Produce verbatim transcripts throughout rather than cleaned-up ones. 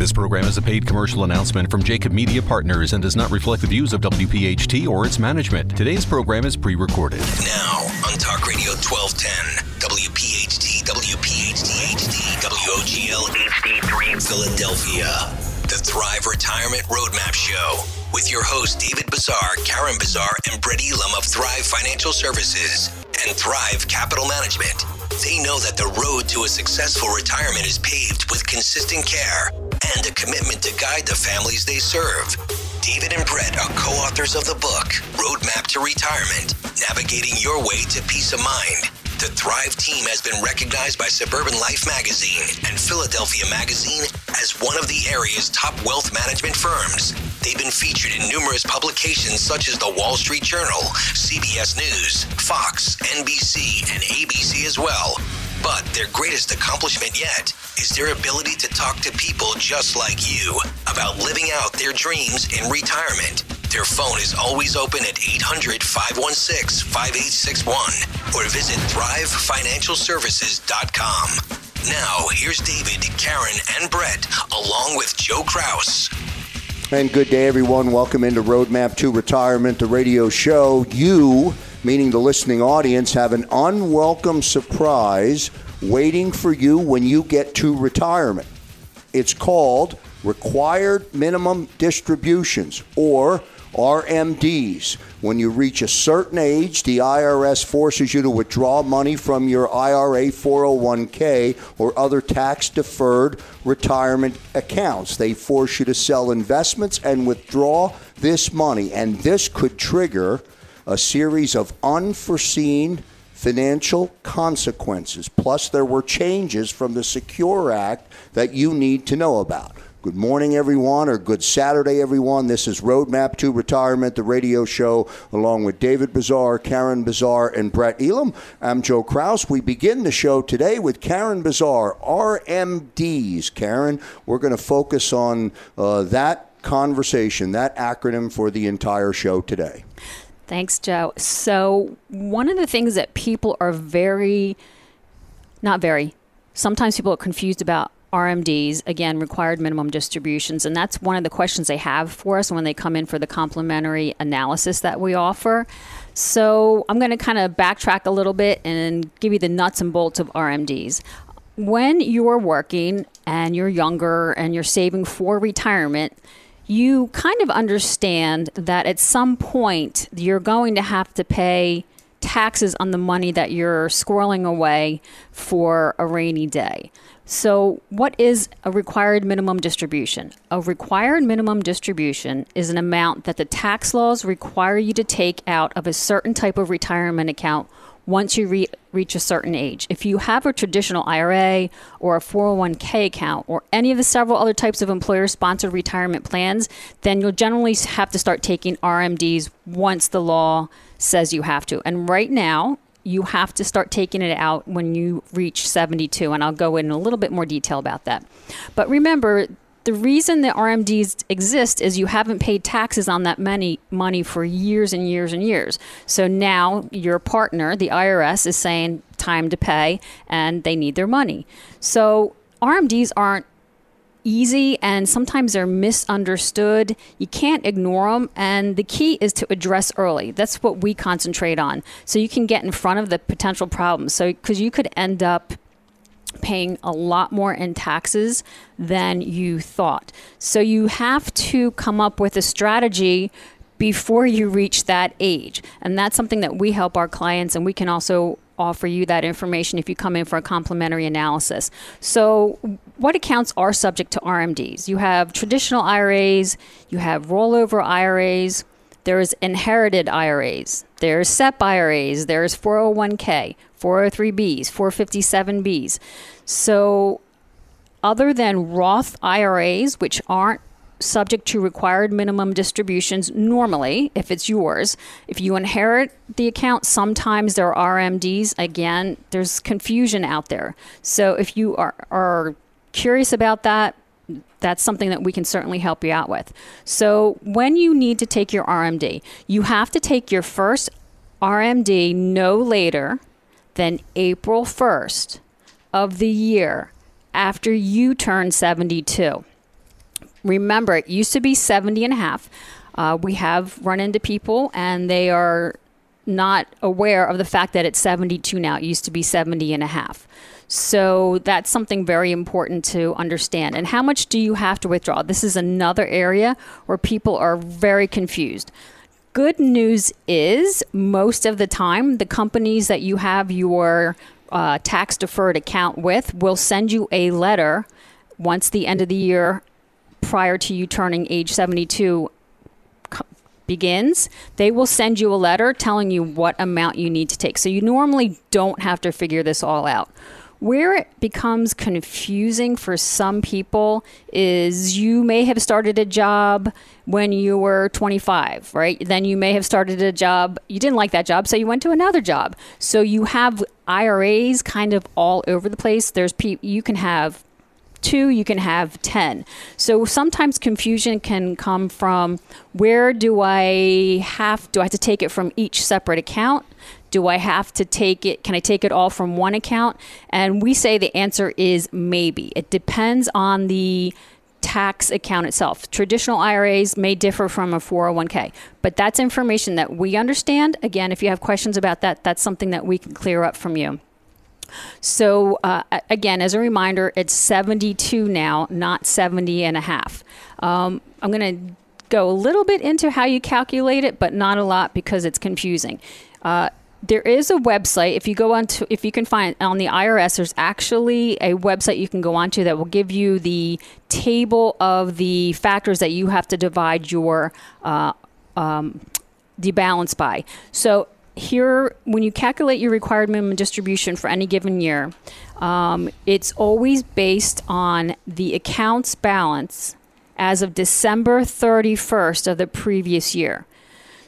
This program is a paid commercial announcement from Jacob Media Partners and does not reflect the views of W P H T or its management. Today's program is pre-recorded. Now on Talk Radio twelve ten, W P H T, W P H T H D, W O G L H D three Philadelphia. The Thrive Retirement Roadmap Show with your hosts David Bazar, Karen Bazar, and Brett Elam of Thrive Financial Services and Thrive Capital Management. They know that the road to a successful retirement is paved with consistent care and a commitment to guide the families they serve. David and Brett are co-authors of the book, Roadmap to Retirement, Navigating Your Way to Peace of Mind. The Thrive team has been recognized by Suburban Life magazine and Philadelphia magazine as one of the area's top wealth management firms. They've been featured in numerous publications such as The Wall Street Journal, C B S News, Fox, N B C, and A B C as well. But their greatest accomplishment yet is their ability to talk to people just like you about living out their dreams in retirement. Their phone is always open at eight hundred, five one six, five eight six one or visit thrive financial services dot com. Now, here's David, Karen, and Brett, along with Joe Krause. And good day, everyone. Welcome into Roadmap to Retirement, the radio show. You, meaning the listening audience, have an unwelcome surprise waiting for you when you get to retirement. It's called Required Minimum Distributions, or R M Ds. When you reach a certain age, the I R S forces you to withdraw money from your I R A, four oh one k, or other tax-deferred retirement accounts. They force you to sell investments and withdraw this money, and this could trigger a series of unforeseen financial consequences. Plus, there were changes from the SECURE Act that you need to know about. Good morning, everyone, or good Saturday, everyone. This is Roadmap to Retirement, the radio show, along with David Bazar, Karen Bazar, and Brett Elam. I'm Joe Krause. We begin the show today with Karen Bazar, R M Ds. Karen, we're going to focus on uh, that conversation, that acronym for the entire show today. Thanks, Joe. So one of the things that people are very, not very, sometimes people are confused about R M Ds, again, required minimum distributions. And that's one of the questions they have for us when they come in for the complimentary analysis that we offer. So I'm going to kind of backtrack a little bit and give you the nuts and bolts of R M Ds. When you're working and you're younger and you're saving for retirement, you kind of understand that at some point you're going to have to pay taxes on the money that you're squirreling away for a rainy day. So what is a required minimum distribution? A required minimum distribution is an amount that the tax laws require you to take out of a certain type of retirement account once you re- reach a certain age. If you have a traditional I R A or a four oh one k account or any of the several other types of employer-sponsored retirement plans, then you'll generally have to start taking R M Ds once the law says you have to. And right now, you have to start taking it out when you reach seventy-two, and I'll go in a little bit more detail about that. But remember, the reason the R M Ds exist is you haven't paid taxes on that money, money for years and years and years. So now your partner, the I R S, is saying time to pay, and they need their money. So R M Ds aren't easy, and sometimes they're misunderstood. You can't ignore them, and the key is to address early. That's what we concentrate on, so you can get in front of the potential problems. So because you could end up paying a lot more in taxes than you thought, so you have to come up with a strategy before you reach that age, and that's something that we help our clients, and we can also offer you that information if you come in for a complimentary analysis. So what accounts are subject to R M Ds? You have traditional I R As, you have rollover I R As, there's inherited I R As, there's S E P I R As, there's four oh one k, four oh three b's, four fifty-seven b's. So other than Roth I R As, which aren't subject to required minimum distributions normally, if it's yours. If you inherit the account, sometimes there are R M Ds. Again, there's confusion out there. So if you are, are curious about that, that's something that we can certainly help you out with. So when you need to take your R M D, you have to take your first R M D no later than April first of the year after you turn seventy-two. remember, it used to be seventy and a half. Uh, we have run into people and they are not aware of the fact that it's seventy-two now. It used to be seventy and a half. So that's something very important to understand. And how much do you have to withdraw? This is another area where people are very confused. Good news is most of the time, the companies that you have your uh, tax deferred account with will send you a letter once the end of the year prior to you turning age seventy-two begins. They will send you a letter telling you what amount you need to take. So you normally don't have to figure this all out. Where it becomes confusing for some people is you may have started a job when you were twenty-five, right? Then you may have started a job. You didn't like that job, so you went to another job. So you have I R As kind of all over the place. There's pe- you can have two, you can have ten. So sometimes confusion can come from where do I have, do I have to take it from each separate account? Do I have to take it? Can I take it all from one account? And we say the answer is maybe. It depends on the tax account itself. Traditional I R As may differ from a four oh one k, but that's information that we understand. Again, if you have questions about that, that's something that we can clear up from you. So uh, again, as a reminder, it's seventy-two now, not seventy and a half. Um, I'm going to go a little bit into how you calculate it, but not a lot because it's confusing. Uh, There is a website, if you go on to, if you can find on the I R S, there's actually a website you can go onto that will give you the table of the factors that you have to divide your uh, um, debalance by. So here, when you calculate your required minimum distribution for any given year, um, it's always based on the account's balance as of December thirty-first of the previous year.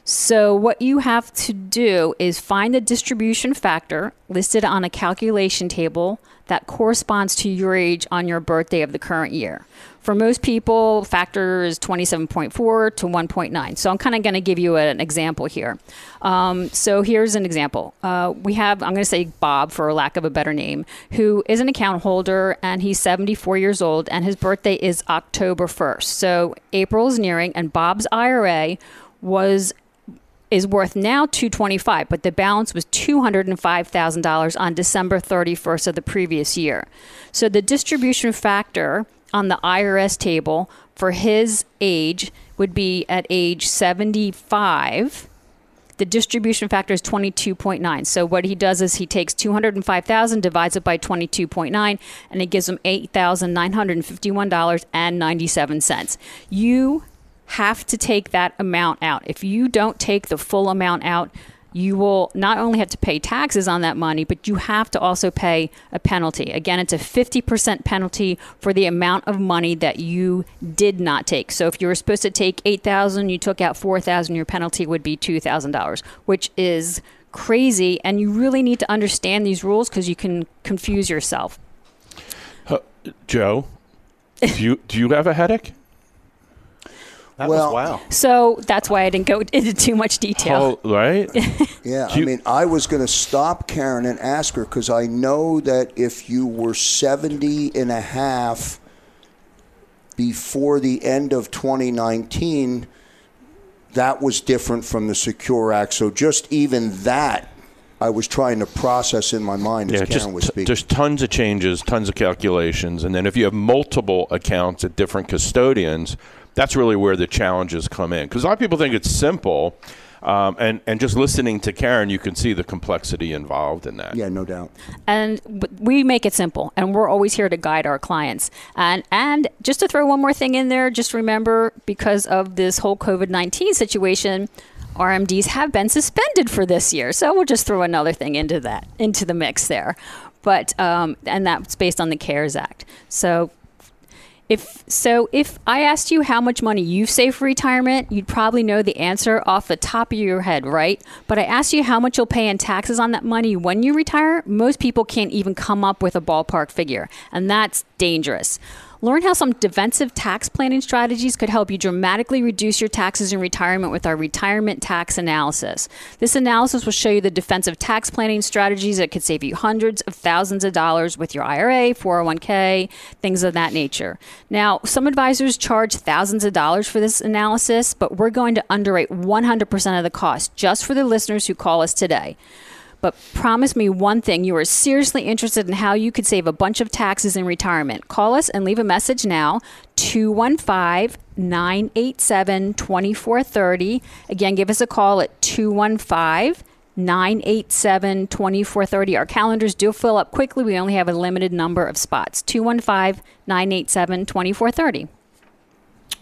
So what you have to do is find the distribution factor listed on a calculation table that corresponds to your age on your birthday of the current year. For most people, factor is twenty-seven point four to one point nine. So I'm kind of going to give you an example here. Um, so here's an example. Uh, we have, I'm going to say Bob for lack of a better name, who is an account holder and he's seventy-four years old and his birthday is October first. So April is nearing and Bob's I R A was is worth now two hundred twenty-five dollars, but the balance was two hundred five thousand dollars on December thirty-first of the previous year. So the distribution factor on the I R S table for his age would be at age seventy-five. The distribution factor is twenty-two point nine. So what he does is he takes two hundred five thousand dollars, divides it by twenty-two point nine, and it gives him eight thousand nine hundred fifty-one dollars and ninety-seven cents. You have to take that amount out. If you don't take the full amount out, you will not only have to pay taxes on that money, but you have to also pay a penalty. Again, it's a fifty percent penalty for the amount of money that you did not take. So if you were supposed to take eight thousand dollars, you took out four thousand dollars, your penalty would be two thousand dollars, which is crazy. And you really need to understand these rules because you can confuse yourself. Uh, Joe, do you, do you have a headache? That well, was wow. So that's why I didn't go into too much detail. Oh, right? Yeah. I mean, I was going to stop Karen and ask her because I know that if you were seventy and a half before the end of twenty nineteen, that was different from the SECURE Act. So just even that, I was trying to process in my mind as yeah, Karen just, was speaking. Just tons of changes, tons of calculations. And then if you have multiple accounts at different custodians, that's really where the challenges come in. Because a lot of people think it's simple. Um, and, and just listening to Karen, you can see the complexity involved in that. Yeah, no doubt. And we make it simple. And we're always here to guide our clients. And, and just to throw one more thing in there, just remember, because of this whole COVID nineteen situation, R M Ds have been suspended for this year. So we'll just throw another thing into that, into the mix there. But um, and that's based on the CARES Act. So if so, if I asked you how much money you've saved for retirement, you'd probably know the answer off the top of your head, right? But I asked you how much you'll pay in taxes on that money when you retire. Most people can't even come up with a ballpark figure, and that's dangerous. Learn how some defensive tax planning strategies could help you dramatically reduce your taxes in retirement with our retirement tax analysis. This analysis will show you the defensive tax planning strategies that could save you hundreds of thousands of dollars with your I R A, four oh one K, things of that nature. Now, some advisors charge thousands of dollars for this analysis, but we're going to underwrite one hundred percent of the cost just for the listeners who call us today. But promise me one thing, you are seriously interested in how you could save a bunch of taxes in retirement. Call us and leave a message now, two one five, nine eight seven, two four three zero. Again, give us a call at two one five, nine eight seven, two four three zero. Our calendars do fill up quickly. We only have a limited number of spots, two one five, nine eight seven, two four three zero.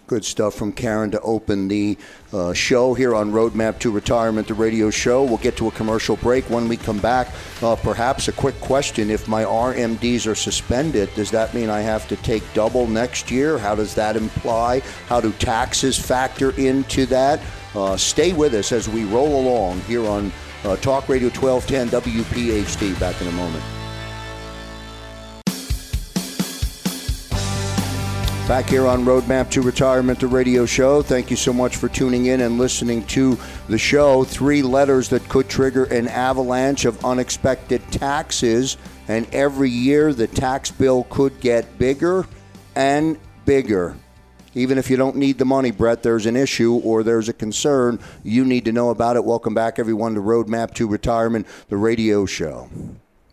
Good stuff from Karen to open the uh, show here on Roadmap to Retirement, the radio show. We'll get to a commercial break. When we come back, uh, perhaps a quick question. If my R M Ds are suspended, does that mean I have to take double next year? How does that imply? How do taxes factor into that? Uh, stay with us as we roll along here on uh, Talk Radio twelve ten W P H T. Back in a moment. Back here on Roadmap to Retirement, the radio show. Thank you so much for tuning in and listening to the show. Three letters that could trigger an avalanche of unexpected taxes. And every year, the tax bill could get bigger and bigger. Even if you don't need the money, Brett, there's an issue or there's a concern. You need to know about it. Welcome back, everyone, to Roadmap to Retirement, the radio show.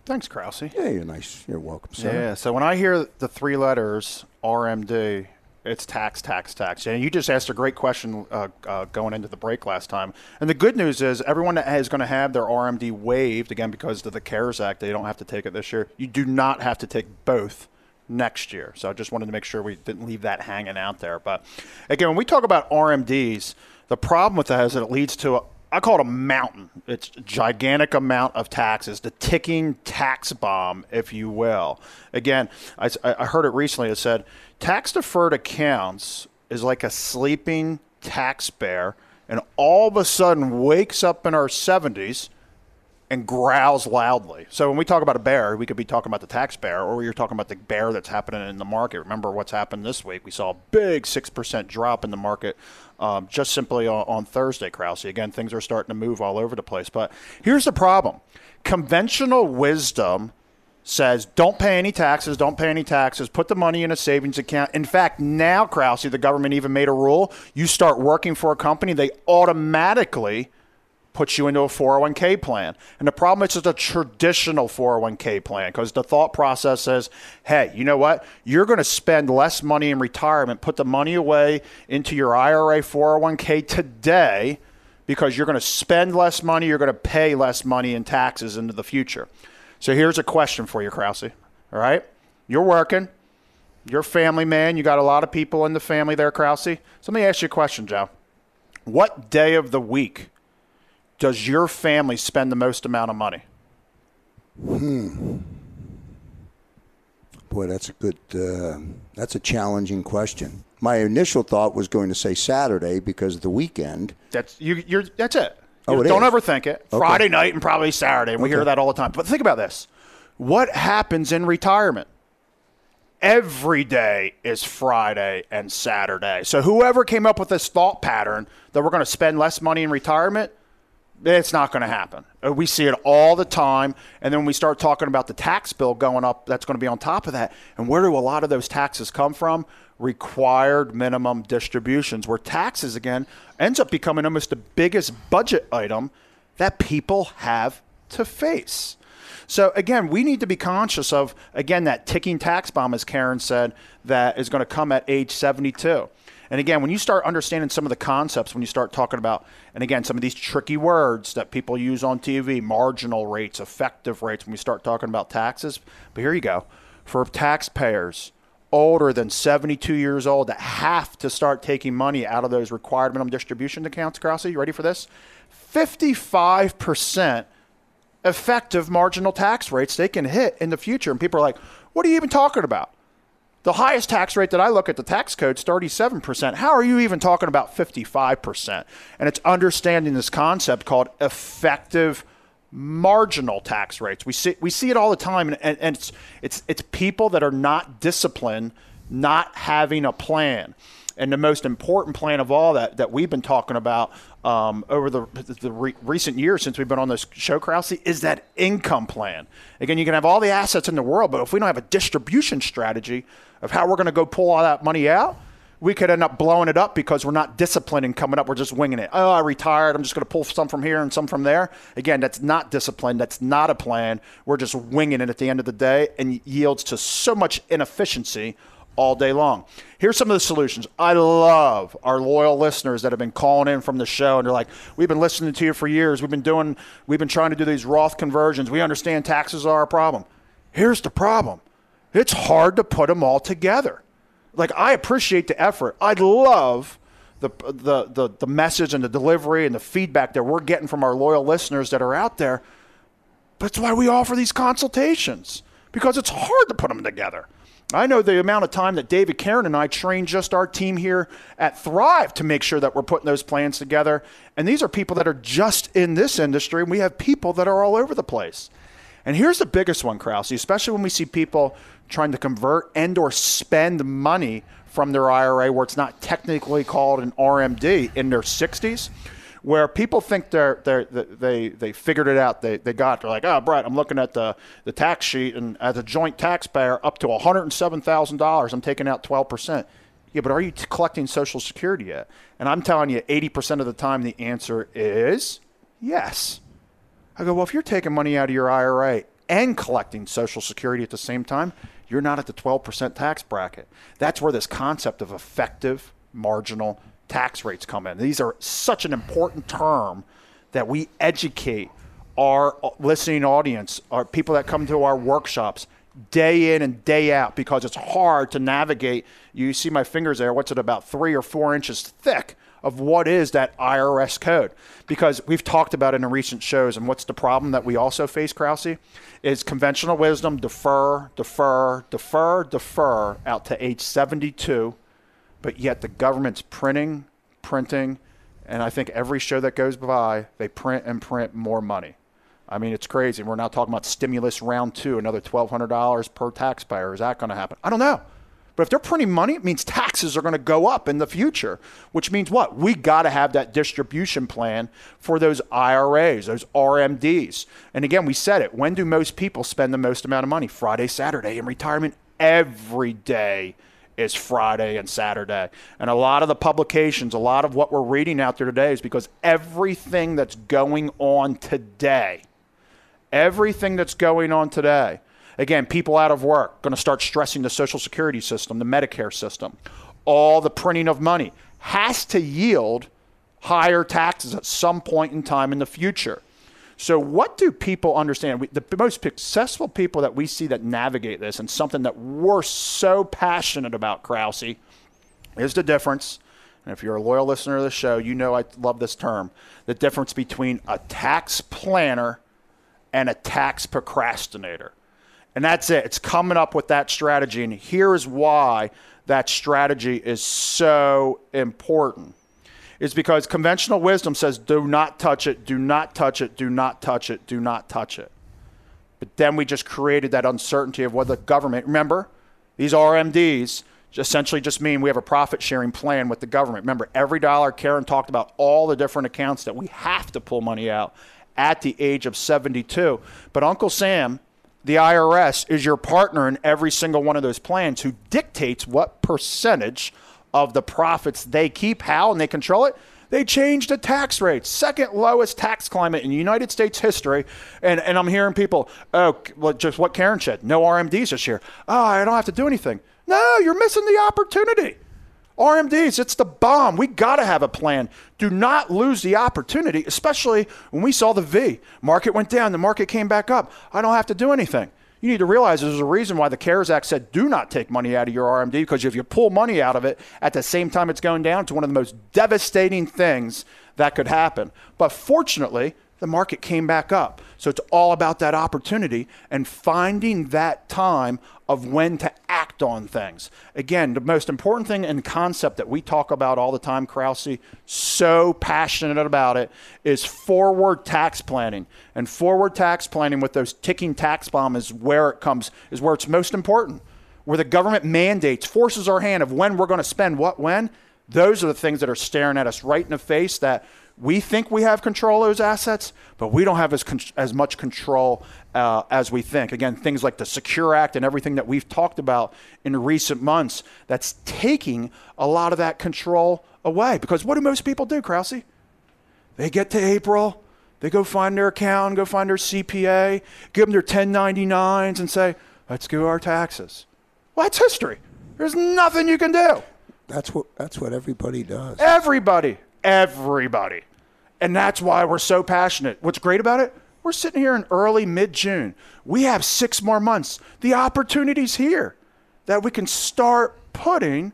Thanks, Krause. Yeah, you're nice. You're welcome, sir. Yeah, so when I hear the three letters... R M D, it's tax, tax, tax. And you just asked a great question uh, uh, going into the break last time. And the good news is everyone is going to have their R M D waived, again, because of the CARES Act. They don't have to take it this year. You do not have to take both next year. So I just wanted to make sure we didn't leave that hanging out there. But, again, when we talk about R M Ds, the problem with that is that it leads to a I call it a mountain. It's a gigantic amount of taxes, the ticking tax bomb, if you will. Again, I, I heard it recently. It said tax-deferred accounts is like a sleeping taxpayer and all of a sudden wakes up in our seventies and growls loudly. So when we talk about a bear, we could be talking about the taxpayer, or you're talking about the bear that's happening in the market. Remember what's happened this week. We saw a big six percent drop in the market. Um, just simply on, on Thursday, Krause. Again, things are starting to move all over the place. But here's the problem. Conventional wisdom says don't pay any taxes, don't pay any taxes, put the money in a savings account. In fact, now, Krause, the government even made a rule. You start working for a company, they automatically puts you into a four oh one K plan. And the problem is it's a traditional four oh one K plan because the thought process is, hey, you know what? You're going to spend less money in retirement. Put the money away into your I R A four oh one K today because you're going to spend less money. You're going to pay less money in taxes into the future. So here's a question for you, Krause. All right? You're working. You're a family man. You got a lot of people in the family there, Krause. So let me ask you a question, Joe. What day of the week does your family spend the most amount of money? Hmm. Boy, that's a good, uh, that's a challenging question. My initial thought was going to say Saturday because of the weekend. That's you. You're that's it. You oh, it don't is. Overthink it. Okay. Friday night and probably Saturday. And we okay. hear that all the time. But think about this. What happens in retirement? Every day is Friday and Saturday. So whoever came up with this thought pattern that we're going to spend less money in retirement, it's not going to happen. We see it all the time. And then when we start talking about the tax bill going up, that's going to be on top of that. And where do a lot of those taxes come from? Required minimum distributions, where taxes, again, ends up becoming almost the biggest budget item that people have to face. So, again, we need to be conscious of, again, that ticking tax bomb, as Karen said, that is going to come at age seventy-two. And, again, when you start understanding some of the concepts, when you start talking about, and, again, some of these tricky words that people use on T V, marginal rates, effective rates, when we start talking about taxes. But here you go. For taxpayers older than seventy-two years old that have to start taking money out of those required minimum distribution accounts, Krause, you ready for this? fifty-five percent effective marginal tax rates they can hit in the future. And people are like, what are you even talking about? The highest tax rate that I look at, the tax code, is thirty-seven percent. How are you even talking about fifty-five percent? And it's understanding this concept called effective marginal tax rates. We see we see it all the time, and, and it's it's it's people that are not disciplined not having a plan. And the most important plan of all that that we've been talking about um, over the, the re- recent years since we've been on this show, Krause, is that income plan. Again, you can have all the assets in the world, but if we don't have a distribution strategy of how we're going to go pull all that money out, we could end up blowing it up because we're not disciplined in coming up. We're just winging it. Oh, I retired. I'm just going to pull some from here and some from there. Again, that's not disciplined. That's not a plan. We're just winging it at the end of the day and yields to so much inefficiency all day long. Here's some of the solutions. I love our loyal listeners that have been calling in from the show, and they're like, we've been listening to you for years. We've been doing, we've been trying to do these Roth conversions. We understand taxes are a problem. Here's the problem. It's hard to put them all together. Like, I appreciate the effort. I love the, the the the message and the delivery and the feedback that we're getting from our loyal listeners that are out there. But that's why we offer these consultations, because it's hard to put them together. I know the amount of time that David, Karen, and I train just our team here at Thrive to make sure that we're putting those plans together. And these are people that are just in this industry, and we have people that are all over the place. And here's the biggest one, Krause, especially when we see people trying to convert and or spend money from their I R A where it's not technically called an R M D in their sixties, where people think they're, they're, they they figured it out, they they got, they're like, oh, Brett, I'm looking at the, the tax sheet, and as a joint taxpayer, up to one hundred seven thousand dollars, I'm taking out twelve percent. Yeah, but are you t- collecting Social Security yet? And I'm telling you, eighty percent of the time, the answer is yes. I go, well, if you're taking money out of your I R A and collecting Social Security at the same time, you're not at the twelve percent tax bracket. That's where this concept of effective marginal tax rates come in. These are such an important term that we educate our listening audience, our people that come to our workshops day in and day out, because it's hard to navigate. You see my fingers there, what's it, about three or four inches thick of what is that I R S code, because we've talked about it in recent shows. And what's the problem that we also face, Krause, is conventional wisdom, defer, defer, defer, defer out to age seventy-two. But yet the government's printing, printing, and I think every show that goes by, they print and print more money. I mean, it's crazy. We're now talking about stimulus round two, another twelve hundred dollars per taxpayer. Is that going to happen? I don't know. But if they're printing money, it means taxes are going to go up in the future, which means what? We got to have that distribution plan for those I R As, those R M Ds. And again, we said it. When do most people spend the most amount of money? Friday, Saturday in retirement. Every day is Friday and Saturday. And a lot of the publications, a lot of what we're reading out there today is because everything that's going on today, everything that's going on today, again, people out of work, going to start stressing the Social Security system, the Medicare system, all the printing of money has to yield higher taxes at some point in time in the future. So what do people understand? We, the most successful people that we see that navigate this, and something that we're so passionate about, Krause, is the difference. And if you're a loyal listener to the show, you know I love this term, the difference between a tax planner and a tax procrastinator. And that's it. It's coming up with that strategy. And here is why that strategy is so important. Is because conventional wisdom says, do not touch it, do not touch it, do not touch it, do not touch it. But then we just created that uncertainty of what the government, remember, these R M Ds essentially just mean we have a profit sharing plan with the government. Remember, every dollar, Karen talked about all the different accounts that we have to pull money out at the age of seventy-two. But Uncle Sam, the I R S, is your partner in every single one of those plans, who dictates what percentage of the profits they keep. How? And they control it. They changed the tax rate. Second lowest tax climate in United States history. And and I'm hearing people, oh, well, just what Karen said, no R M Ds this year. Oh, I don't have to do anything. No, you're missing the opportunity. R M Ds, it's the bomb. We got to have a plan. Do not lose the opportunity, especially when we saw the V. Market went down. The market came back up. I don't have to do anything. You need to realize there's a reason why the CARES Act said do not take money out of your R M D, because if you pull money out of it at the same time it's going down, it's one of the most devastating things that could happen. But fortunately, the market came back up. So it's all about that opportunity and finding that time of when to act on things. Again, the most important thing and concept that we talk about all the time, Krause, so passionate about it, is forward tax planning. And forward tax planning with those ticking tax bombs is where it comes, is where it's most important. where the government mandates, forces our hand of when we're going to spend what when, those are the things that are staring at us right in the face that we think we have control of those assets, but we don't have as con- as much control uh, as we think. Again, things like the SECURE Act and everything that we've talked about in recent months, that's taking a lot of that control away. Because what do most people do, Krause? They get to April, they go find their accountant, go find their C P A, give them their ten ninety-nines and say, let's do our taxes. Well, that's history. There's nothing you can do. That's what that's what everybody does. Everybody. Everybody. And that's why we're so passionate. What's great about it? We're sitting here in early, mid-June. We have six more months. The opportunity's here that we can start putting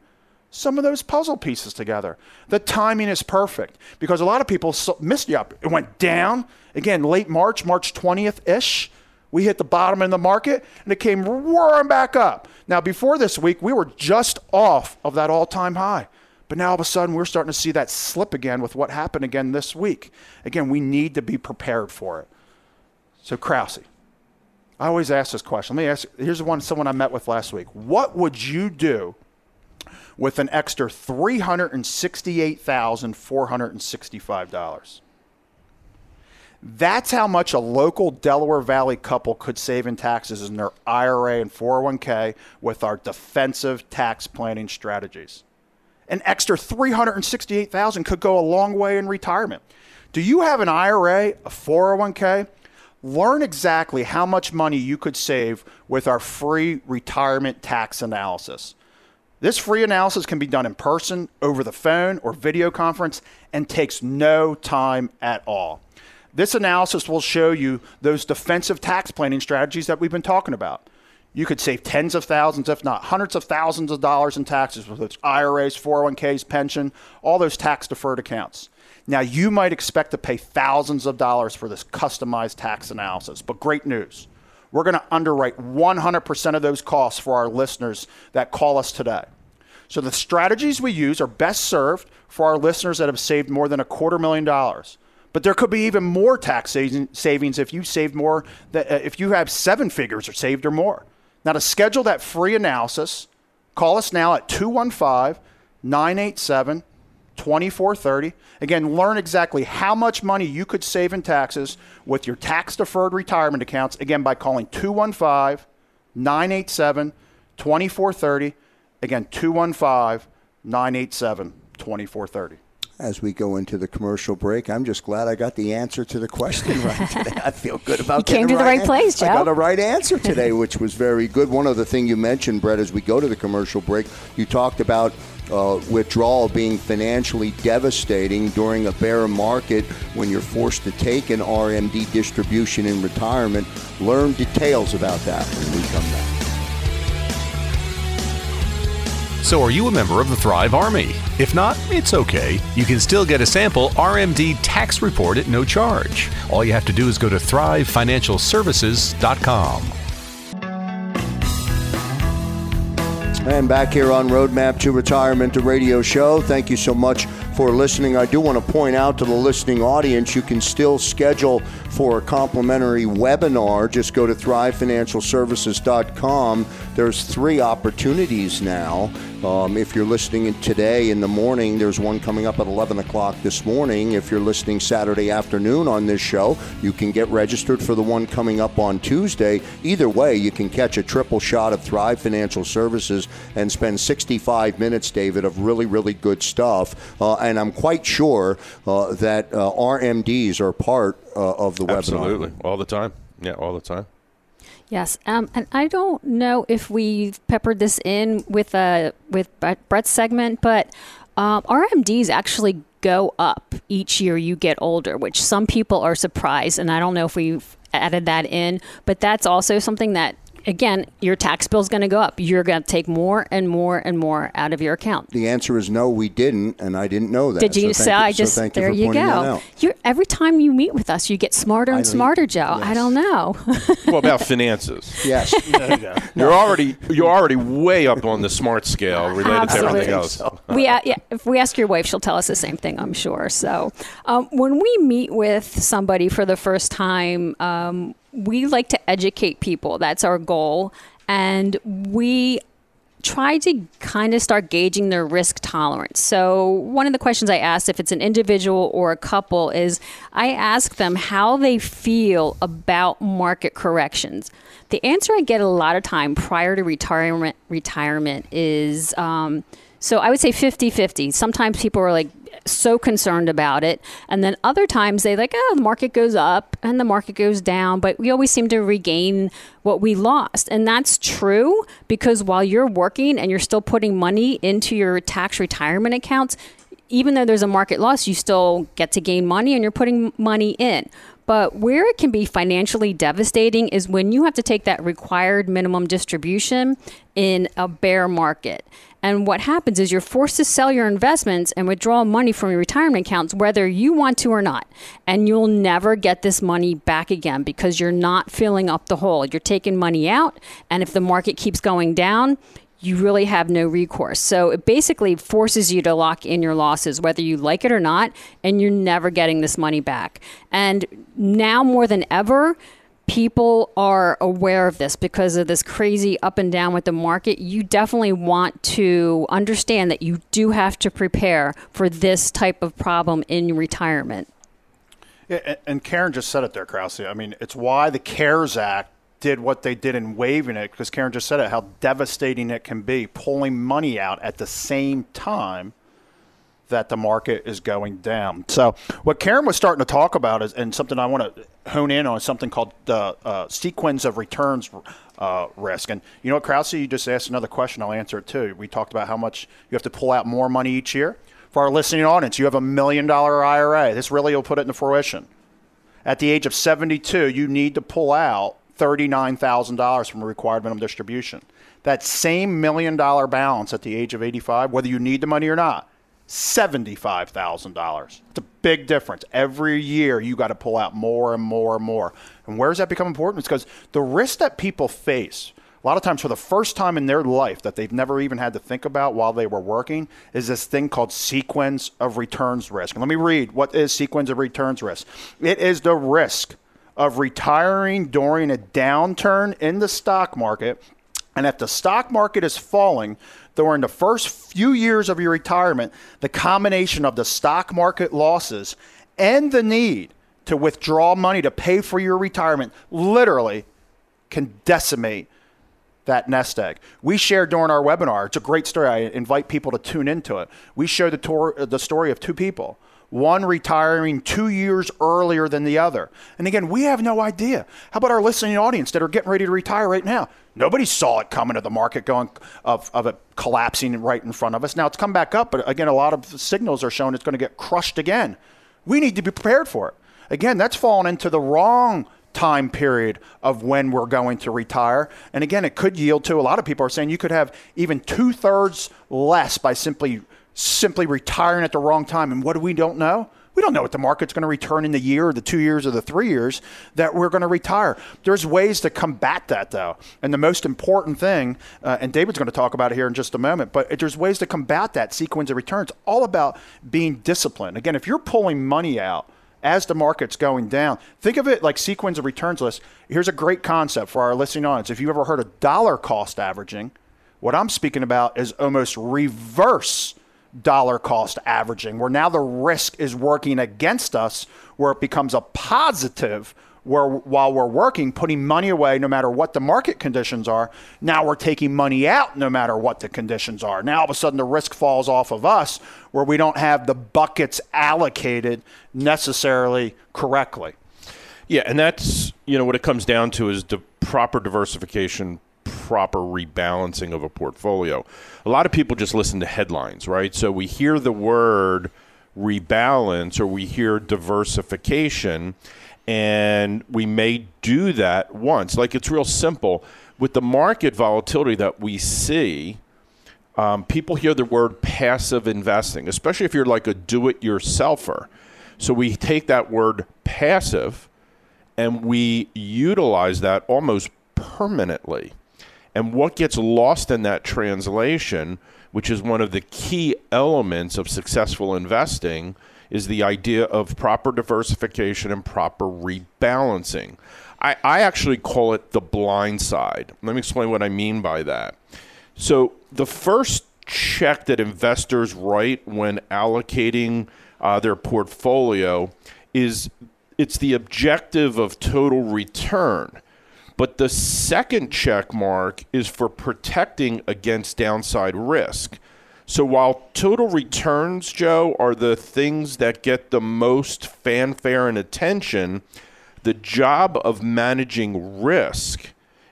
some of those puzzle pieces together. The timing is perfect because a lot of people missed the opportunity. It went down. Again, late March, March twentieth-ish, we hit the bottom in the market, and it came roaring back up. Now, before this week, we were just off of that all-time high. But now all of a sudden, we're starting to see that slip again with what happened again this week. Again, we need to be prepared for it. So Krause, I always ask this question. Let me ask, here's one someone I met with last week. What would you do with an extra three hundred sixty-eight thousand four hundred sixty-five dollars? That's how much a local Delaware Valley couple could save in taxes in their I R A and four oh one k with our defensive tax planning strategies. An extra three hundred sixty-eight thousand dollars could go a long way in retirement. Do you have an I R A, a four oh one k? Learn exactly how much money you could save with our free retirement tax analysis. This free analysis can be done in person, over the phone, or video conference, and takes no time at all. This analysis will show you those defensive tax planning strategies that we've been talking about. You could save tens of thousands, if not hundreds of thousands of dollars in taxes with those I R As, four oh one ks, pension, all those tax-deferred accounts. Now, you might expect to pay thousands of dollars for this customized tax analysis, but great news. We're going to underwrite one hundred percent of those costs for our listeners that call us today. So the strategies we use are best served for our listeners that have saved more than a quarter million dollars. But there could be even more tax savings if you saved more, if you have seven figures or saved or more. Now, to schedule that free analysis, call us now at two one five, nine eight seven, two four three zero. Again, learn exactly how much money you could save in taxes with your tax-deferred retirement accounts, again, by calling two one five, nine eight seven, two four three zero. Again, two one five, nine eight seven, two four three zero. As we go into the commercial break, I'm just glad I got the answer to the question right today. I feel good about you getting came to the right, right place, Joe. I got a right answer today, which was very good. One other thing you mentioned, Brett, as we go to the commercial break, you talked about uh, withdrawal being financially devastating during a bear market when you're forced to take an R M D distribution in retirement. Learn details about that when we come back. So are you a member of the Thrive Army? If not, it's okay. You can still get a sample R M D tax report at no charge. All you have to do is go to thrive financial services dot com. And back here on Roadmap to Retirement, the radio show. Thank you so much for listening. I do want to point out to the listening audience, you can still schedule for a complimentary webinar. Just go to thrive financial services dot com. There's three opportunities now. Um, if you're listening today in the morning, there's one coming up at eleven o'clock this morning. If you're listening Saturday afternoon on this show, you can get registered for the one coming up on Tuesday. Either way, you can catch a triple shot of Thrive Financial Services and spend sixty-five minutes, David, of really, really good stuff. Uh, and I'm quite sure uh, that uh, R M Ds are part uh, of the Absolutely. Webinar. Absolutely. All the time. Yeah, all the time. Yes, um, and I don't know if we've peppered this in with uh, with Brett's segment, but uh, R M Ds actually go up each year you get older, which some people are surprised, and I don't know if we've added that in, but that's also something that, again, your tax bill is going to go up. You're going to take more and more and more out of your account. The answer is no, we didn't, and I didn't know that. Did you say so I just, so there you, you go. You're, every time you meet with us, you get smarter and smarter, Joe. Yes. I don't know. Well, about finances. Yes. No, no, no. You're already you're already way up on the smart scale related Absolutely. To everything else. we, uh, yeah, if we ask your wife, she'll tell us the same thing, I'm sure. So um, when we meet with somebody for the first time, um, we like to educate people. That's our goal. And we try to kind of start gauging their risk tolerance. So one of the questions I asked, if it's an individual or a couple, is I ask them how they feel about market corrections. The answer I get a lot of time prior to retirement retirement is, um, so I would say fifty-fifty. Sometimes people are like so concerned about it. And then other times they like, oh, the market goes up and the market goes down, but we always seem to regain what we lost. And that's true, because while you're working and you're still putting money into your tax retirement accounts, even though there's a market loss, you still get to gain money and you're putting money in. But where it can be financially devastating is when you have to take that required minimum distribution in a bear market. And what happens is you're forced to sell your investments and withdraw money from your retirement accounts, whether you want to or not. And you'll never get this money back again because you're not filling up the hole. You're taking money out, and if the market keeps going down, you really have no recourse. So it basically forces you to lock in your losses, whether you like it or not, and you're never getting this money back. And now more than ever, people are aware of this because of this crazy up and down with the market. You definitely want to understand that you do have to prepare for this type of problem in retirement. Yeah, and Karen just said it there, Krause. I mean, it's why the CARES Act did what they did in waiving it, because Karen just said it, how devastating it can be, pulling money out at the same time that the market is going down. So what Karen was starting to talk about is, and something I want to hone in on, is something called the uh, sequence of returns uh, risk. And you know what, Krause, you just asked another question. I'll answer it too. We talked about how much you have to pull out more money each year. For our listening audience, you have a million dollar I R A. This really will put it into fruition. At the age of seventy-two, you need to pull out thirty-nine thousand dollars from a required minimum distribution. That same million dollar balance at the age of eighty-five, whether you need the money or not, seventy-five thousand dollars. It's a big difference. Every year you got to pull out more and more and more. And where does that become important? It's because the risk that people face, a lot of times for the first time in their life that they've never even had to think about while they were working, is this thing called sequence of returns risk. And let me read what is sequence of returns risk. It is the risk of retiring during a downturn in the stock market, and if the stock market is falling during the first few years of your retirement, the combination of the stock market losses and the need to withdraw money to pay for your retirement literally can decimate that nest egg. We shared during our webinar, it's a great story, I invite people to tune into it. We showed the, tor- the story of two people, one retiring two years earlier than the other. And again, we have no idea. How about our listening audience that are getting ready to retire right now? Nobody saw it coming to the market going of, of it collapsing right in front of us. Now it's come back up, but again, a lot of signals are showing it's going to get crushed again. We need to be prepared for it. Again, that's fallen into the wrong time period of when we're going to retire. And again, it could yield to, a lot of people are saying you could have even two thirds less by simply simply retiring at the wrong time. And what do we don't know? We don't know what the market's going to return in the year or the two years or the three years that we're going to retire. There's ways to combat that, though. And the most important thing, uh, and David's going to talk about it here in just a moment, but there's ways to combat that sequence of returns, all about being disciplined. Again, if you're pulling money out as the market's going down, think of it like sequence of returns list. Here's a great concept for our listening audience. If you've ever heard of dollar cost averaging, what I'm speaking about is almost reverse dollar cost averaging, where now the risk is working against us, where it becomes a positive, where while we're working, putting money away no matter what the market conditions are, now we're taking money out no matter what the conditions are. Now all of a sudden the risk falls off of us, where we don't have the buckets allocated necessarily correctly. Yeah, and that's, you know, what it comes down to is the proper diversification, proper rebalancing of a portfolio. A lot of people just listen to headlines, right? So we hear the word rebalance or we hear diversification, and we may do that once. Like, it's real simple. With the market volatility that we see, um, people hear the word passive investing, especially if you're like a do-it-yourselfer. So we take that word passive and we utilize that almost permanently. And what gets lost in that translation, which is one of the key elements of successful investing, is the idea of proper diversification and proper rebalancing. I, I actually call it the blind side. Let me explain what I mean by that. So the first check that investors write when allocating uh, their portfolio is it's the objective of total return. But the second check mark is for protecting against downside risk. So while total returns, Joe, are the things that get the most fanfare and attention, the job of managing risk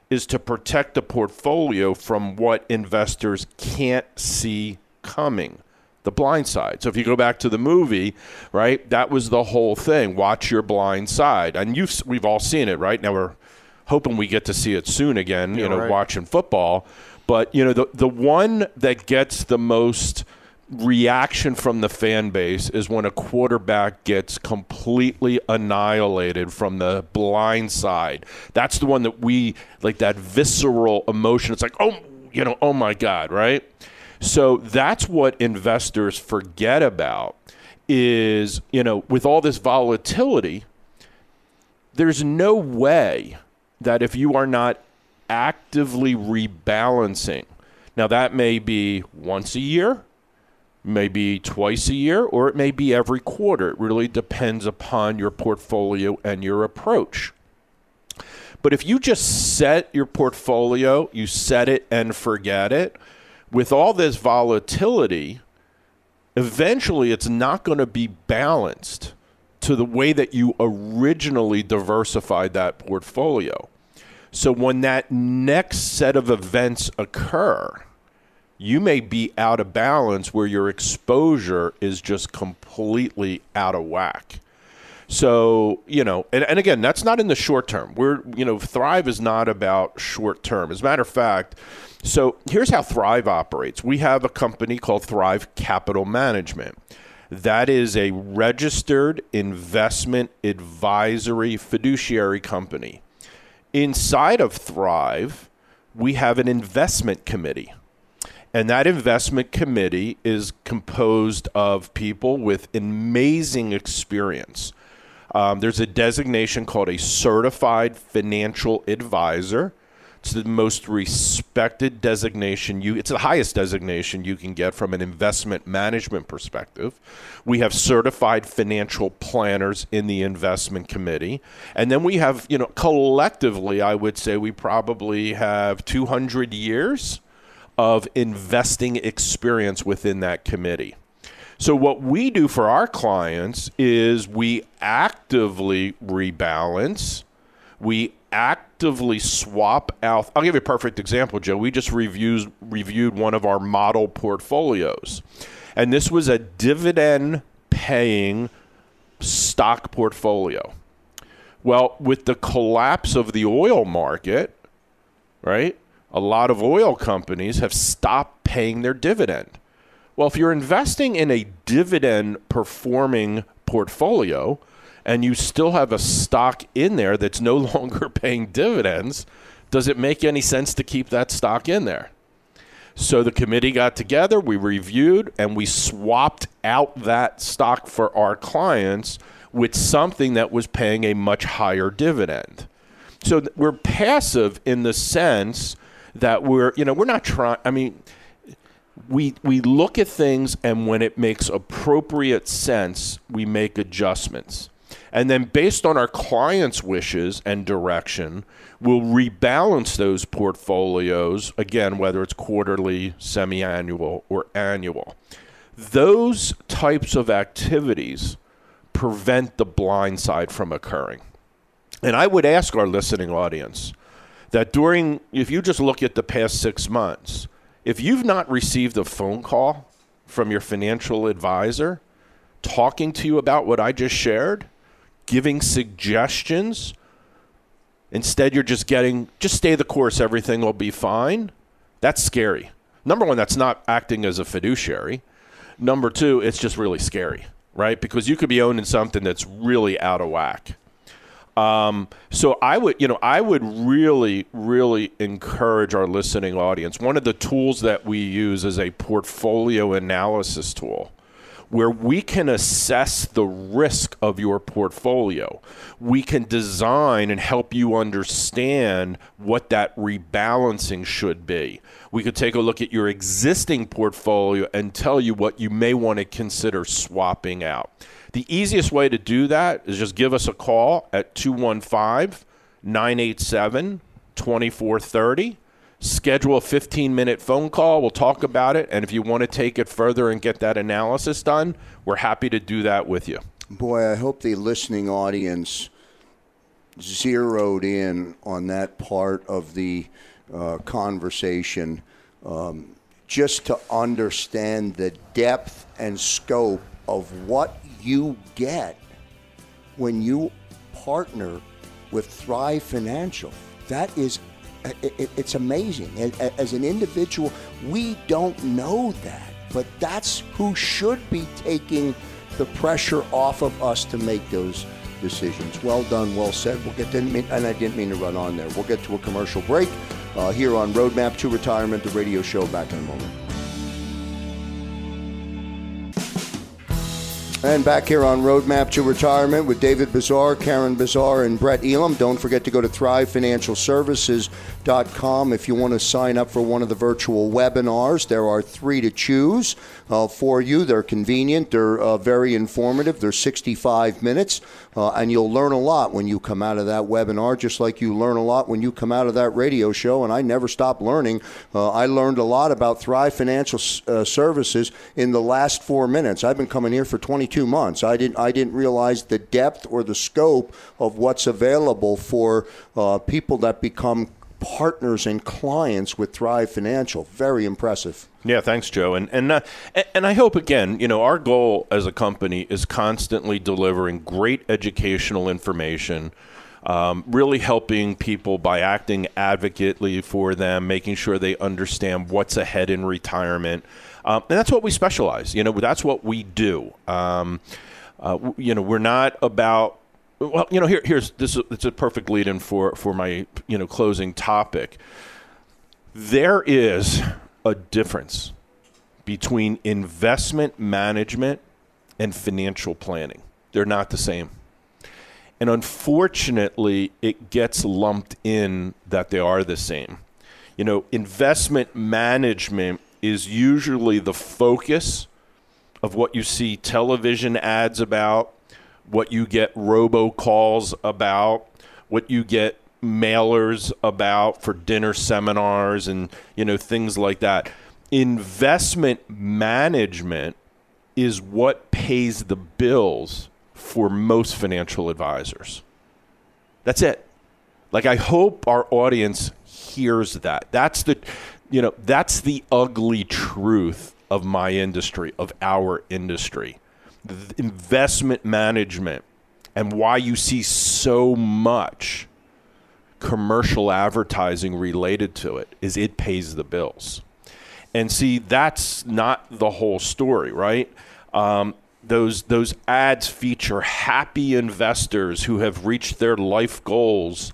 is to protect the portfolio from what investors can't see coming, the blind side. So if you go back to the movie, right, that was the whole thing. Watch your blind side. And you've, we've all seen it, right? Now we're hoping we get to see it soon again, you yeah, know, right. watching football. But, you know, the, the one that gets the most reaction from the fan base is when a quarterback gets completely annihilated from the blind side. That's the one that we, like that visceral emotion. It's like, oh, you know, oh my God, right? So that's what investors forget about is, you know, with all this volatility, there's no way that if you are not actively rebalancing, now that may be once a year, maybe twice a year, or it may be every quarter. It really depends upon your portfolio and your approach. But if you just set your portfolio, you set it and forget it, with all this volatility, eventually it's not going to be balanced to the way that you originally diversified that portfolio. So when that next set of events occur, you may be out of balance where your exposure is just completely out of whack. So, you know, and, and again, that's not in the short term. We're, you know, Thrive is not about short term. As a matter of fact, so here's how Thrive operates. We have a company called Thrive Capital Management. That is a registered investment advisory fiduciary company. Inside of Thrive, we have an investment committee. And that investment committee is composed of people with amazing experience. Um, there's a designation called a certified financial advisor. It's the most respected designation. You, it's the highest designation you can get from an investment management perspective. We have certified financial planners in the investment committee. And then we have, you know, collectively, I would say we probably have two hundred years of investing experience within that committee. So what we do for our clients is we actively rebalance, we actively swap out. I'll give you a perfect example, Joe. We just reviewed, reviewed one of our model portfolios, and this was a dividend-paying stock portfolio. Well, with the collapse of the oil market, right? A lot of oil companies have stopped paying their dividend. Well, if you're investing in a dividend-performing portfolio and you still have a stock in there that's no longer paying dividends, does it make any sense to keep that stock in there? So the committee got together, we reviewed, and we swapped out that stock for our clients with something that was paying a much higher dividend. So we're passive in the sense that we're, you know, we're not trying, I mean, we we look at things, and when it makes appropriate sense, we make adjustments. And then based on our clients' wishes and direction, we'll rebalance those portfolios, again, whether it's quarterly, semi-annual, or annual. Those types of activities prevent the blind side from occurring. And I would ask our listening audience, that during, if you just look at the past six months, if you've not received a phone call from your financial advisor talking to you about what I just shared, giving suggestions, instead you're just getting, just stay the course, everything will be fine, that's scary. Number one, that's not acting as a fiduciary. Number two, it's just really scary, right? Because you could be owning something that's really out of whack. Um, so I would, you know, I would really, really encourage our listening audience. One of the tools that we use is a portfolio analysis tool where we can assess the risk of your portfolio. We can design and help you understand what that rebalancing should be. We could take a look at your existing portfolio and tell you what you may want to consider swapping out. The easiest way to do that is just give us a call at two one five, nine eight seven, two four three zero. Schedule a fifteen-minute phone call. We'll talk about it. And if you want to take it further and get that analysis done, we're happy to do that with you. Boy, I hope the listening audience zeroed in on that part of the uh, conversation um, just to understand the depth and scope of what you get when you partner with Thrive Financial. That is it's amazing. As an individual, we don't know that, but that's who should be taking the pressure off of us to make those decisions. Well done, well said. We'll get to, and I didn't mean to run on there. We'll get to a commercial break uh, here on Roadmap to Retirement, the radio show. Back in a moment. And back here on Roadmap to Retirement with David Bazar, Karen Bazar, and Brett Elam. Don't forget to go to thrive financial services dot com if you want to sign up for one of the virtual webinars. There are three to choose uh, for you. They're convenient. They're uh, very informative. They're sixty-five minutes, uh, and you'll learn a lot when you come out of that webinar, just like you learn a lot when you come out of that radio show, and I never stop learning. Uh, I learned a lot about Thrive Financial uh, Services in the last four minutes. I've been coming here for twenty-two months. I didn't I didn't realize the depth or the scope of what's available for uh, people that become partners and clients with Thrive Financial. Very impressive. Yeah, thanks, Joe. And and uh, and I hope, again, you know, our goal as a company is constantly delivering great educational information, um, really helping people by acting advocately for them, making sure they understand what's ahead in retirement. Um, and that's what we specialize. You know, that's what we do. Um, uh, you know, we're not about, well, you know, here, here's this. It's a perfect lead in for, for my, you know, closing topic. There is a difference between investment management and financial planning. They're not the same. And unfortunately, it gets lumped in that they are the same. You know, investment management is usually the focus of what you see television ads about, what you get robocalls about, what you get mailers about for dinner seminars and, you know, things like that. Investment management is what pays the bills for most financial advisors. That's it. Like, I hope our audience hears that. That's the... You know, that's the ugly truth of my industry, of our industry. The investment management, and why you see so much commercial advertising related to it, is it pays the bills. And see, that's not the whole story, right? Um, those those ads feature happy investors who have reached their life goals.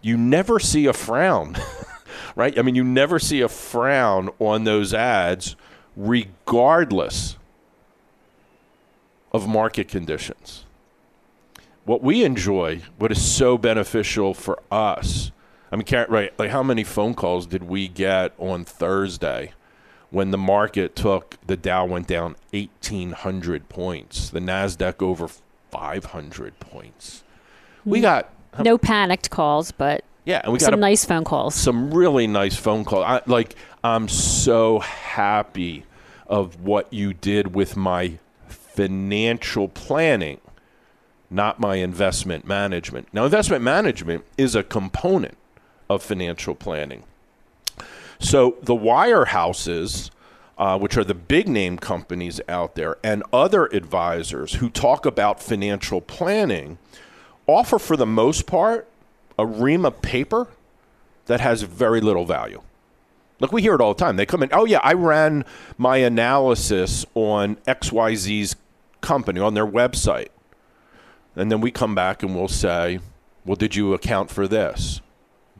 You never see a frown. Right? I mean, you never see a frown on those ads, regardless of market conditions. What we enjoy, what is so beneficial for us, I mean, Karen, right? Like, how many phone calls did we get on Thursday when the market took, the Dow went down eighteen hundred points, the NASDAQ over five hundred points? We got... No um, panicked calls, but... Yeah, and we got some a, nice phone calls. Some really nice phone calls. I, like, I'm so happy of what you did with my financial planning, not my investment management. Now, investment management is a component of financial planning. So the wirehouses, uh, which are the big name companies out there, and other advisors who talk about financial planning, offer for the most part a ream of paper that has very little value. Look, we hear it all the time. They come in, oh yeah, I ran my analysis on X Y Z's company, on their website. And then we come back and we'll say, well, did you account for this?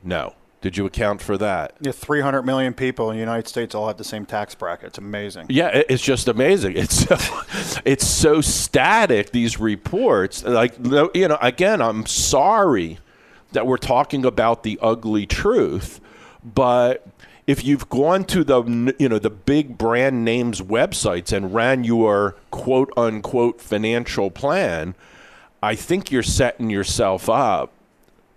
No. Did you account for that? Yeah, three hundred million people in the United States all have the same tax bracket. It's amazing. Yeah, it's just amazing. It's so, it's so static, these reports. Like, you know, again, I'm sorry that we're talking about the ugly truth, but if you've gone to the, you know, the big brand names websites and ran your quote unquote financial plan, I think you're setting yourself up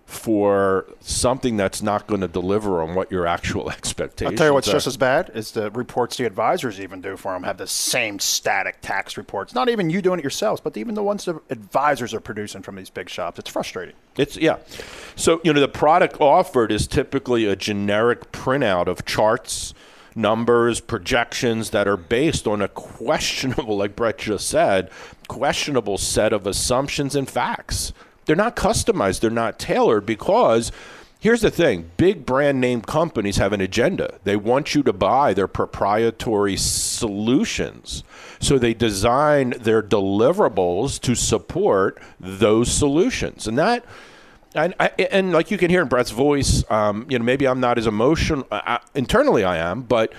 for something that's not going to deliver on what your actual expectations are. I'll tell you what's are. just as bad is the reports the advisors even do for them have the same static tax reports. Not even you doing it yourselves, but even the ones the advisors are producing from these big shops. It's frustrating. It's yeah. So, you know, the product offered is typically a generic printout of charts, numbers, projections that are based on a questionable, like Brett just said, questionable set of assumptions and facts. They're not customized. They're not tailored because here's the thing. Big brand name companies have an agenda. They want you to buy their proprietary solutions. So they design their deliverables to support those solutions. And that, and, I, and like you can hear in Brett's voice, um, you know, maybe I'm not as emotional. I, internally I am, but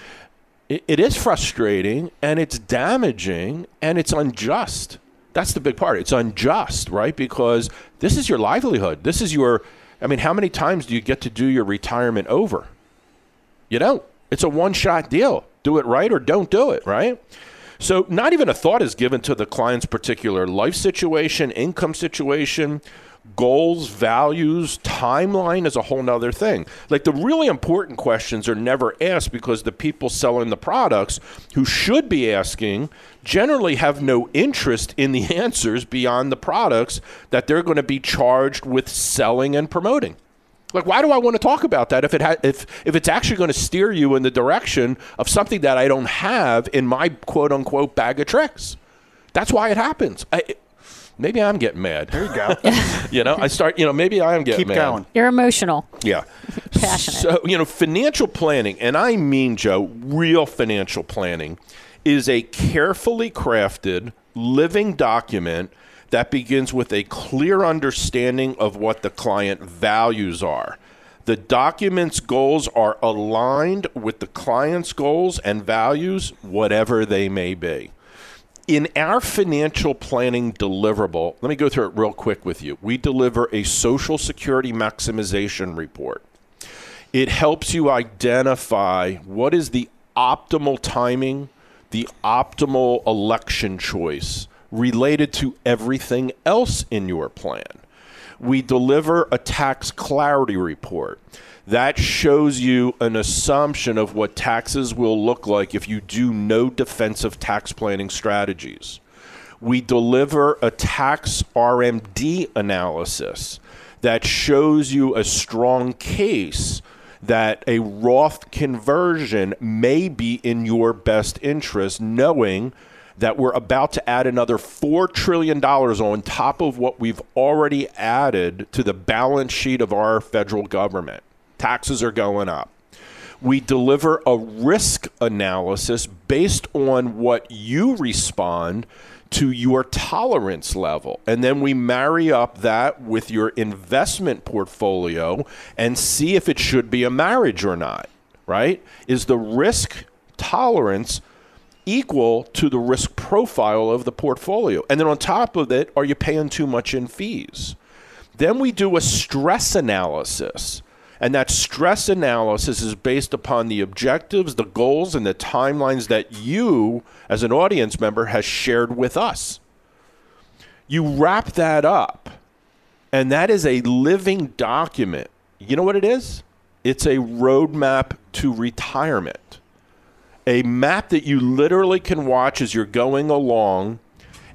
it, it is frustrating and it's damaging and it's unjust. That's the big part. It's unjust, right? Because this is your livelihood. This is your, I mean, how many times do you get to do your retirement over? You don't. It's a one-shot deal. Do it right or don't do it, right? So not even a thought is given to the client's particular life situation, income situation, goals, values, timeline is a whole nother thing. Like the really important questions are never asked because the people selling the products who should be asking generally have no interest in the answers beyond the products that they're going to be charged with selling and promoting. Like, why do I want to talk about that if it ha- if if it's actually going to steer you in the direction of something that I don't have in my quote unquote bag of tricks? That's why it happens. I, it, Maybe I'm getting mad. There you go. You know, I start, you know, maybe I am getting Keep mad. Keep going. You're emotional. Yeah. Passionate. So, you know, financial planning, and I mean, Joe, real financial planning is a carefully crafted living document that begins with a clear understanding of what the client values are. The document's goals are aligned with the client's goals and values, whatever they may be. In our financial planning deliverable, let me go through it real quick with you. We deliver a Social Security maximization report. It helps you identify what is the optimal timing, the optimal election choice related to everything else in your plan. We deliver a tax clarity report. That shows you an assumption of what taxes will look like if you do no defensive tax planning strategies. We deliver a tax R M D analysis that shows you a strong case that a Roth conversion may be in your best interest, knowing that we're about to add another four trillion dollars on top of what we've already added to the balance sheet of our federal government. Taxes are going up. We deliver a risk analysis based on what you respond to your tolerance level. And then we marry up that with your investment portfolio and see if it should be a marriage or not, right? Is the risk tolerance equal to the risk profile of the portfolio? And then on top of it, are you paying too much in fees? Then we do a stress analysis. And that stress analysis is based upon the objectives, the goals, and the timelines that you, as an audience member, has shared with us. You wrap that up, and that is a living document. You know what it is? It's a roadmap to retirement, a map that you literally can watch as you're going along.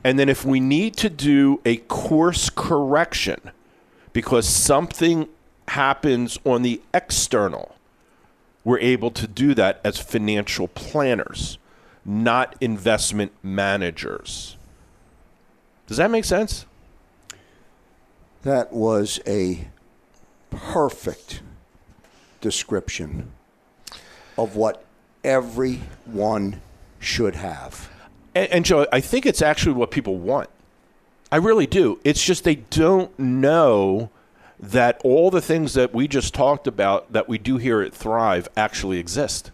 And then if we need to do a course correction because something happens on the external, we're able to do that as financial planners, not investment managers. Does that make sense? That was a perfect description of what everyone should have. And, and Joe, I think it's actually what people want. I really do. It's just they don't know that all the things that we just talked about that we do here at Thrive actually exist,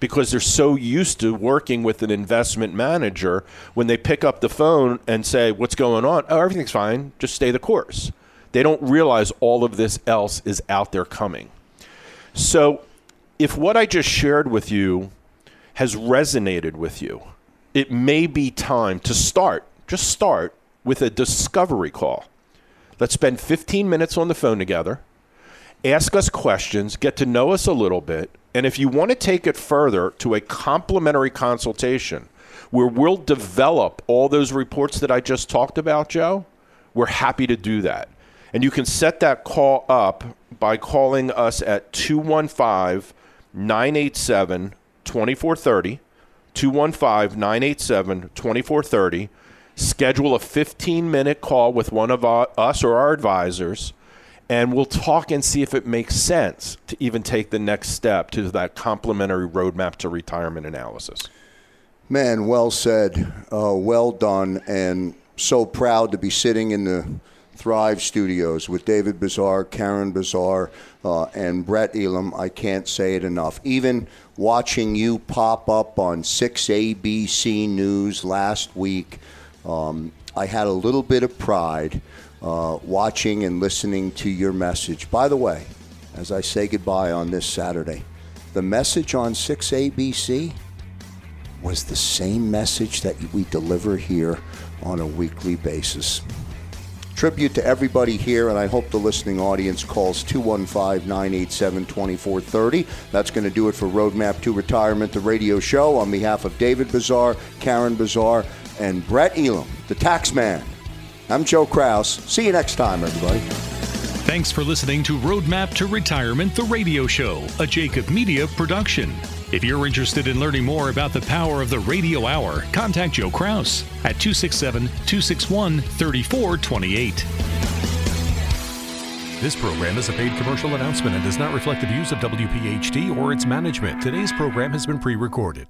because they're so used to working with an investment manager. When they pick up the phone and say, what's going on? Oh, everything's fine. Just stay the course. They don't realize all of this else is out there coming. So if what I just shared with you has resonated with you, it may be time to start, just start with a discovery call. Let's spend fifteen minutes on the phone together, ask us questions, get to know us a little bit, and if you want to take it further to a complimentary consultation where we'll develop all those reports that I just talked about, Joe, we're happy to do that. And you can set that call up by calling us at two one five, nine eight seven, two four three zero, two one five, nine eight seven, two four three zero. Schedule a fifteen-minute call with one of our, us or our advisors, and we'll talk and see if it makes sense to even take the next step to that complimentary roadmap to retirement analysis. Man, well said, uh, well done, and so proud to be sitting in the Thrive Studios with David Bazar, Karen Bazar, uh, and Brett Elam. I can't say it enough. Even watching you pop up on six A B C News last week, um, I had a little bit of pride uh, watching and listening to your message. By the way, as I say goodbye on this Saturday, the message on six A B C was the same message that we deliver here on a weekly basis. Tribute to everybody here, and I hope the listening audience calls two one five, nine eight seven, two four three zero. That's going to do it for Roadmap to Retirement, the radio show. On behalf of David Bazar, Karen Bazar, and Brett Elam, the tax man, I'm Joe Krause. See you next time, everybody. Thanks for listening to Roadmap to Retirement, the radio show, a Jacob Media production. If you're interested in learning more about the power of the radio hour, contact Joe Krause at two six seven, two six one, three four two eight. This program is a paid commercial announcement and does not reflect the views of W P H T or its management. Today's program has been pre-recorded.